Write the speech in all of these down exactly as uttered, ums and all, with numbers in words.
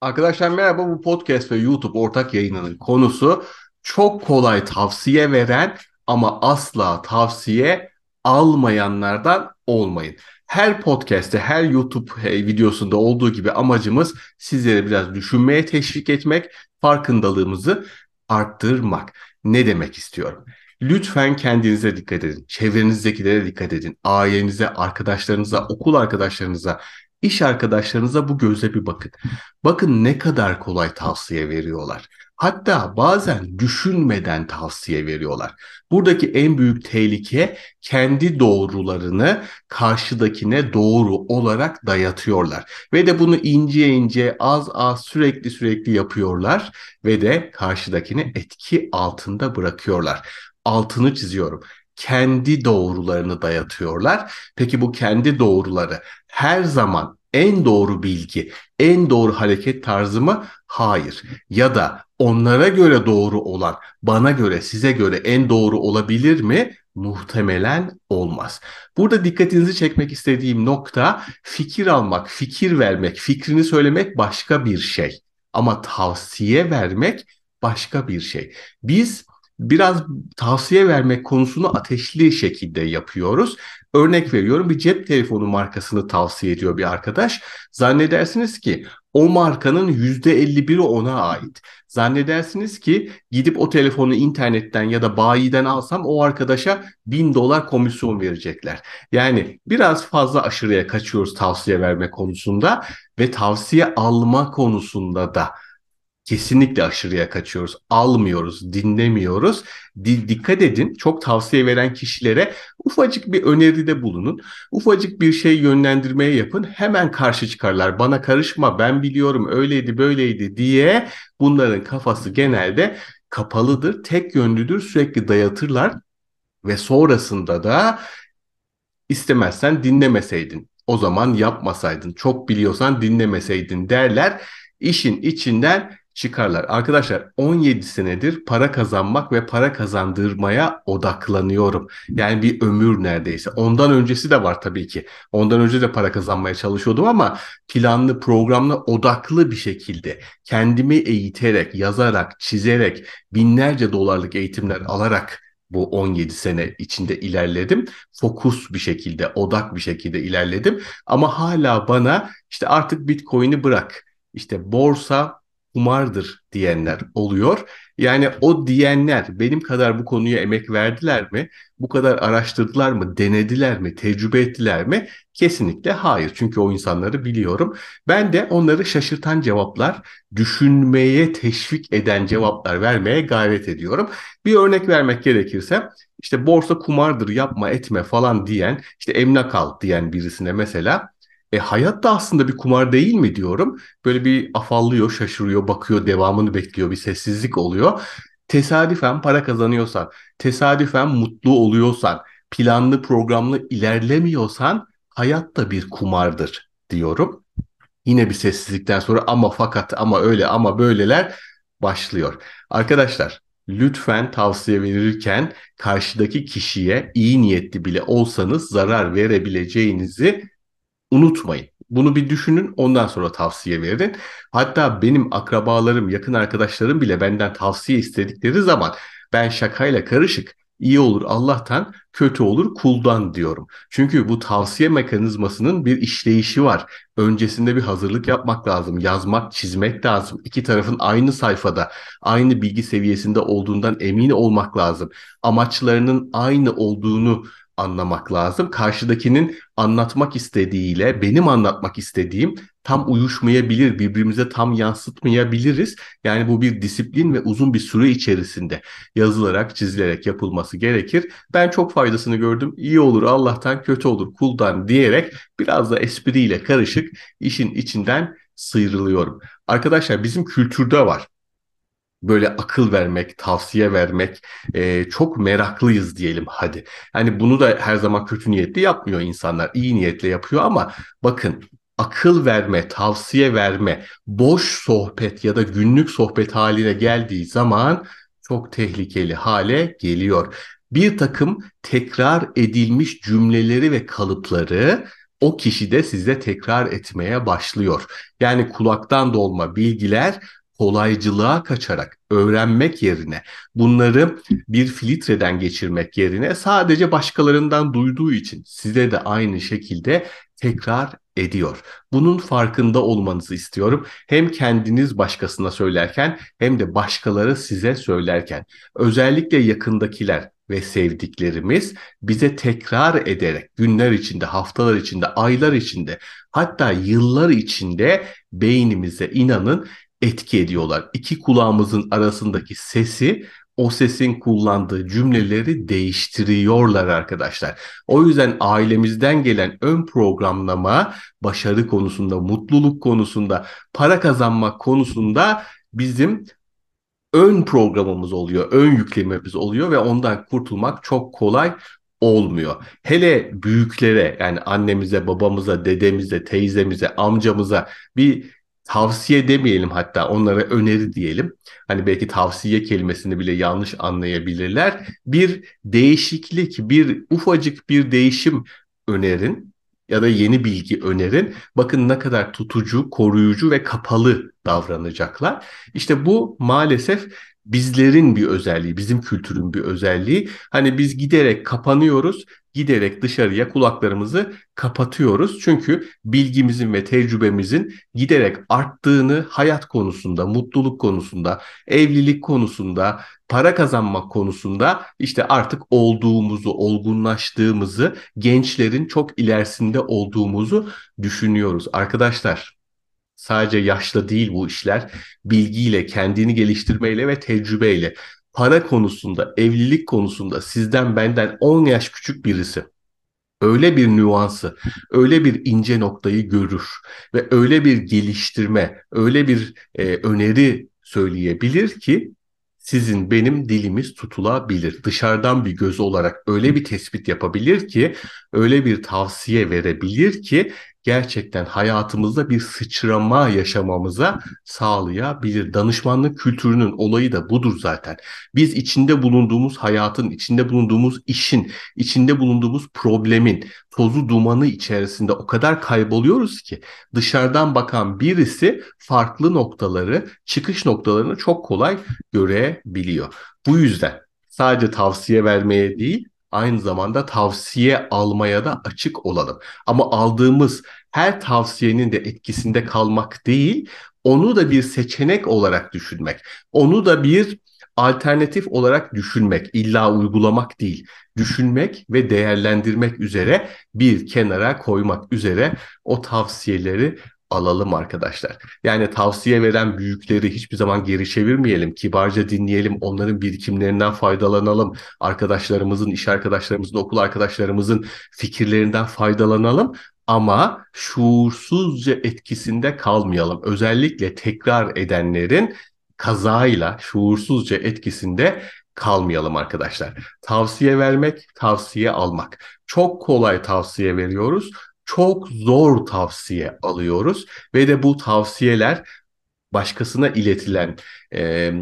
Arkadaşlar merhaba, bu podcast ve YouTube ortak yayınının konusu çok kolay tavsiye veren ama asla tavsiye almayanlardan olmayın. Her podcast'te, her YouTube videosunda olduğu gibi amacımız sizleri biraz düşünmeye teşvik etmek, farkındalığımızı arttırmak. Ne demek istiyorum? Lütfen kendinize dikkat edin, çevrenizdekilere dikkat edin, ailenize, arkadaşlarınıza, okul arkadaşlarınıza, İş arkadaşlarınıza bu göze bir bakın. Bakın ne kadar kolay tavsiye veriyorlar. Hatta bazen düşünmeden tavsiye veriyorlar. Buradaki en büyük tehlike kendi doğrularını karşıdakine doğru olarak dayatıyorlar. Ve de bunu ince ince, az az, sürekli sürekli yapıyorlar. Ve de karşıdakini etki altında bırakıyorlar. Altını çiziyorum. Kendi doğrularını dayatıyorlar. Peki bu kendi doğruları her zaman en doğru bilgi, en doğru hareket tarzı mı? Hayır. Ya da onlara göre doğru olan, bana göre, size göre en doğru olabilir mi? Muhtemelen olmaz. Burada dikkatinizi çekmek istediğim nokta, fikir almak, fikir vermek, fikrini söylemek başka bir şey. Ama tavsiye vermek başka bir şey. Biz biraz tavsiye vermek konusunu ateşli şekilde yapıyoruz. Örnek veriyorum, bir cep telefonu markasını tavsiye ediyor bir arkadaş. Zannedersiniz ki o markanın yüzde elli biri ona ait. Zannedersiniz ki gidip o telefonu internetten ya da bayiden alsam o arkadaşa bin dolar komisyon verecekler. Yani biraz fazla aşırıya kaçıyoruz tavsiye verme konusunda ve tavsiye alma konusunda da. Kesinlikle aşırıya kaçıyoruz, almıyoruz, dinlemiyoruz. D- dikkat edin, çok tavsiye veren kişilere ufacık bir öneride bulunun. Ufacık bir şey yönlendirmeye yapın. Hemen karşı çıkarlar. Bana karışma, ben biliyorum, öyleydi, böyleydi diye. Bunların kafası genelde kapalıdır, tek yönlüdür, sürekli dayatırlar. Ve sonrasında da istemezsen dinlemeseydin, o zaman yapmasaydın, çok biliyorsan dinlemeseydin derler. İşin içinden çıkarlar. Arkadaşlar on yedi senedir para kazanmak ve para kazandırmaya odaklanıyorum. Yani bir ömür neredeyse. Ondan öncesi de var tabii ki. Ondan önce de para kazanmaya çalışıyordum ama planlı, programlı, odaklı bir şekilde kendimi eğiterek, yazarak, çizerek, binlerce dolarlık eğitimler alarak bu on yedi sene içinde ilerledim. Fokus bir şekilde, odak bir şekilde ilerledim. Ama hala bana işte artık Bitcoin'i bırak, İşte borsa kumardır diyenler oluyor. Yani o diyenler benim kadar bu konuya emek verdiler mi? Bu kadar araştırdılar mı? Denediler mi? Tecrübe ettiler mi? Kesinlikle hayır. Çünkü o insanları biliyorum. Ben de onları şaşırtan cevaplar, düşünmeye teşvik eden cevaplar vermeye gayret ediyorum. Bir örnek vermek gerekirse işte borsa kumardır, yapma etme falan diyen, işte emlak al diyen birisine mesela E hayat da aslında bir kumar değil mi diyorum. Böyle bir afallıyor, şaşırıyor, bakıyor, devamını bekliyor, bir sessizlik oluyor. Tesadüfen para kazanıyorsan, tesadüfen mutlu oluyorsan, planlı programlı ilerlemiyorsan hayat da bir kumardır diyorum. Yine bir sessizlikten sonra ama fakat ama öyle ama böyleler başlıyor. Arkadaşlar lütfen tavsiye verirken karşıdaki kişiye iyi niyetli bile olsanız zarar verebileceğinizi unutmayın. Bunu bir düşünün, ondan sonra tavsiye verin. Hatta benim akrabalarım, yakın arkadaşlarım bile benden tavsiye istedikleri zaman ben şakayla karışık iyi olur Allah'tan, kötü olur kuldan diyorum. Çünkü bu tavsiye mekanizmasının bir işleyişi var. Öncesinde bir hazırlık yapmak lazım, yazmak, çizmek lazım. İki tarafın aynı sayfada, aynı bilgi seviyesinde olduğundan emin olmak lazım. Amaçlarının aynı olduğunu anlamak lazım. Karşıdakinin anlatmak istediğiyle benim anlatmak istediğim tam uyuşmayabilir, birbirimize tam yansıtmayabiliriz. Yani bu bir disiplin ve uzun bir süre içerisinde yazılarak, çizilerek yapılması gerekir. Ben çok faydasını gördüm. İyi olur Allah'tan, kötü olur kuldan diyerek biraz da espriyle karışık işin içinden sıyrılıyorum. Arkadaşlar bizim kültürde var. Böyle akıl vermek, tavsiye vermek, e, çok meraklıyız diyelim hadi. Yani bunu da her zaman kötü niyetli yapmıyor insanlar, iyi niyetle yapıyor ama bakın akıl verme, tavsiye verme, boş sohbet ya da günlük sohbet haline geldiği zaman çok tehlikeli hale geliyor. Bir takım tekrar edilmiş cümleleri ve kalıpları o kişi de size tekrar etmeye başlıyor. Yani kulaktan dolma bilgiler kolaycılığa kaçarak öğrenmek yerine, bunları bir filtreden geçirmek yerine sadece başkalarından duyduğu için size de aynı şekilde tekrar ediyor. Bunun farkında olmanızı istiyorum. Hem kendiniz başkasına söylerken hem de başkaları size söylerken. Özellikle yakındakiler ve sevdiklerimiz bize tekrar ederek günler içinde, haftalar içinde, aylar içinde, hatta yıllar içinde beynimize inanın etki ediyorlar. İki kulağımızın arasındaki sesi, o sesin kullandığı cümleleri değiştiriyorlar arkadaşlar. O yüzden ailemizden gelen ön programlama başarı konusunda, mutluluk konusunda, para kazanmak konusunda bizim ön programımız oluyor, ön yüklememiz oluyor ve ondan kurtulmak çok kolay olmuyor. Hele büyüklere, yani annemize, babamıza, dedemize, teyzemize, amcamıza bir tavsiye demeyelim, hatta onlara öneri diyelim. Hani belki tavsiye kelimesini bile yanlış anlayabilirler. Bir değişiklik, bir ufacık bir değişim önerin ya da yeni bilgi önerin. Bakın ne kadar tutucu, koruyucu ve kapalı davranacaklar. İşte bu maalesef bizlerin bir özelliği, bizim kültürün bir özelliği. Hani biz giderek kapanıyoruz, giderek dışarıya kulaklarımızı kapatıyoruz. Çünkü bilgimizin ve tecrübemizin giderek arttığını, hayat konusunda, mutluluk konusunda, evlilik konusunda, para kazanmak konusunda işte artık olduğumuzu, olgunlaştığımızı, gençlerin çok ilerisinde olduğumuzu düşünüyoruz arkadaşlar. Sadece yaşla değil bu işler, bilgiyle, kendini geliştirmeyle ve tecrübeyle. Para konusunda, evlilik konusunda sizden benden on yaş küçük birisi öyle bir nüansı, öyle bir ince noktayı görür ve öyle bir geliştirme, öyle bir e, öneri söyleyebilir ki sizin benim dilimiz tutulabilir. Dışarıdan bir göz olarak öyle bir tespit yapabilir ki, öyle bir tavsiye verebilir ki gerçekten hayatımızda bir sıçrama yaşamamıza sağlayabilir. Danışmanlık kültürünün olayı da budur zaten. Biz içinde bulunduğumuz hayatın, içinde bulunduğumuz işin, içinde bulunduğumuz problemin tozu dumanı içerisinde o kadar kayboluyoruz ki dışarıdan bakan birisi farklı noktaları, çıkış noktalarını çok kolay görebiliyor. Bu yüzden sadece tavsiye vermeye değil, aynı zamanda tavsiye almaya da açık olalım. Ama aldığımız her tavsiyenin de etkisinde kalmak değil, onu da bir seçenek olarak düşünmek, onu da bir alternatif olarak düşünmek, illa uygulamak değil, düşünmek ve değerlendirmek üzere, bir kenara koymak üzere o tavsiyeleri alalım arkadaşlar. Yani tavsiye veren büyükleri hiçbir zaman geri çevirmeyelim. Kibarca dinleyelim, onların birikimlerinden faydalanalım. Arkadaşlarımızın, iş arkadaşlarımızın, okul arkadaşlarımızın fikirlerinden faydalanalım. Ama şuursuzca etkisinde kalmayalım. Özellikle tekrar edenlerin kazayla şuursuzca etkisinde kalmayalım arkadaşlar. Tavsiye vermek, tavsiye almak. Çok kolay tavsiye veriyoruz. Çok zor tavsiye alıyoruz ve de bu tavsiyeler başkasına iletilen e,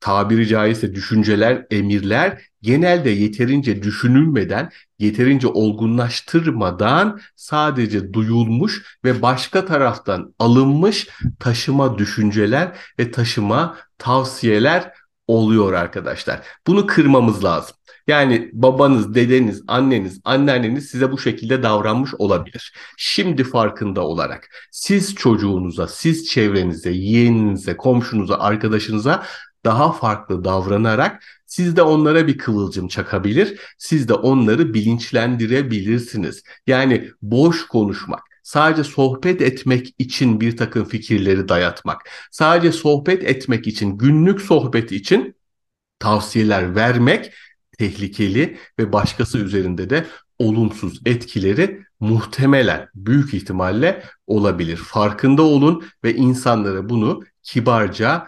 tabiri caizse düşünceler, emirler genelde yeterince düşünülmeden, yeterince olgunlaştırmadan sadece duyulmuş ve başka taraftan alınmış taşıma düşünceler ve taşıma tavsiyeler oluyor arkadaşlar. Bunu kırmamız lazım. Yani babanız, dedeniz, anneniz, anneanneniz size bu şekilde davranmış olabilir. Şimdi farkında olarak siz çocuğunuza, siz çevrenize, yeğeninize, komşunuza, arkadaşınıza daha farklı davranarak siz de onlara bir kıvılcım çakabilir, siz de onları bilinçlendirebilirsiniz. Yani boş konuşmak, sadece sohbet etmek için bir takım fikirleri dayatmak, sadece sohbet etmek için, günlük sohbet için tavsiyeler vermek tehlikeli ve başkası üzerinde de olumsuz etkileri muhtemelen, büyük ihtimalle olabilir. Farkında olun ve insanlara bunu kibarca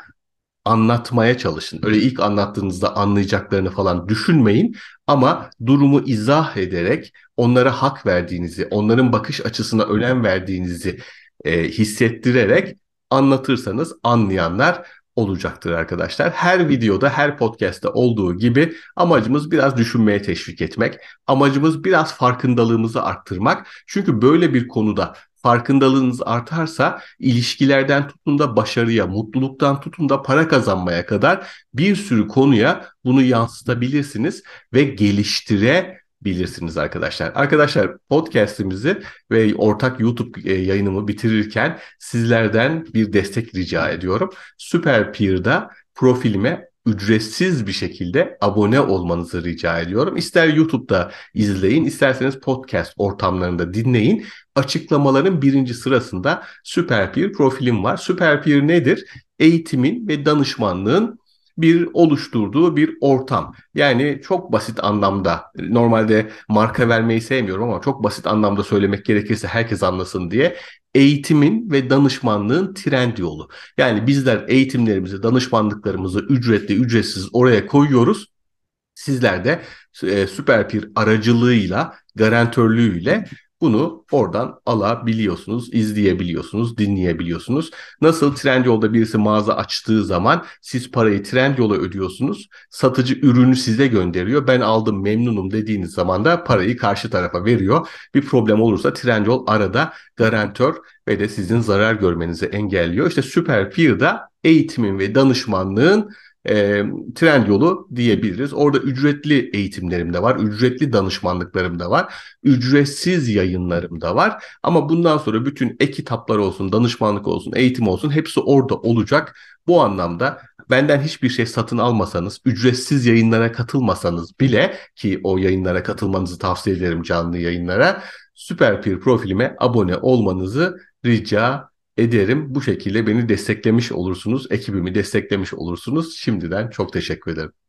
anlatmaya çalışın. Öyle ilk anlattığınızda anlayacaklarını falan düşünmeyin ama durumu izah ederek onlara hak verdiğinizi, onların bakış açısına önem verdiğinizi e, hissettirerek anlatırsanız anlayanlar olacaktır arkadaşlar. Her videoda, her podcast'ta olduğu gibi amacımız biraz düşünmeye teşvik etmek. Amacımız biraz farkındalığımızı arttırmak. Çünkü böyle bir konuda farkındalığınız artarsa ilişkilerden tutun da başarıya, mutluluktan tutun da para kazanmaya kadar bir sürü konuya bunu yansıtabilirsiniz ve geliştirebilirsiniz arkadaşlar. Arkadaşlar, podcast'imizi ve ortak YouTube yayınımı bitirirken sizlerden bir destek rica ediyorum. Superpeer'da profilime ücretsiz bir şekilde abone olmanızı rica ediyorum. İster YouTube'da izleyin, isterseniz podcast ortamlarında dinleyin. Açıklamaların birinci sırasında Superpeer profilim var. Superpeer nedir? Eğitimin ve danışmanlığın bir oluşturduğu bir ortam. Yani çok basit anlamda, normalde marka vermeyi sevmiyorum ama çok basit anlamda söylemek gerekirse herkes anlasın diye, eğitimin ve danışmanlığın trend yolu. Yani bizler eğitimlerimizi, danışmanlıklarımızı ücretli, ücretsiz oraya koyuyoruz. Sizler de e, Superpeer aracılığıyla, garantörlüğüyle bunu oradan alabiliyorsunuz, izleyebiliyorsunuz, dinleyebiliyorsunuz. Nasıl Trendyol'da birisi mağaza açtığı zaman siz parayı Trendyol'a ödüyorsunuz. Satıcı ürünü size gönderiyor. Ben aldım, memnunum dediğiniz zaman da parayı karşı tarafa veriyor. Bir problem olursa Trendyol arada garantör ve de sizin zarar görmenizi engelliyor. İşte Superpeer'da eğitimin ve danışmanlığın E, trend yolu diyebiliriz. Orada ücretli eğitimlerim de var, ücretli danışmanlıklarım da var, ücretsiz yayınlarım da var. Ama bundan sonra bütün e-kitaplar olsun, danışmanlık olsun, eğitim olsun hepsi orada olacak. Bu anlamda benden hiçbir şey satın almasanız, ücretsiz yayınlara katılmasanız bile, ki o yayınlara katılmanızı tavsiye ederim, canlı yayınlara, Superpeer profilime abone olmanızı rica ederim. Bu şekilde beni desteklemiş olursunuz, ekibimi desteklemiş olursunuz. Şimdiden çok teşekkür ederim.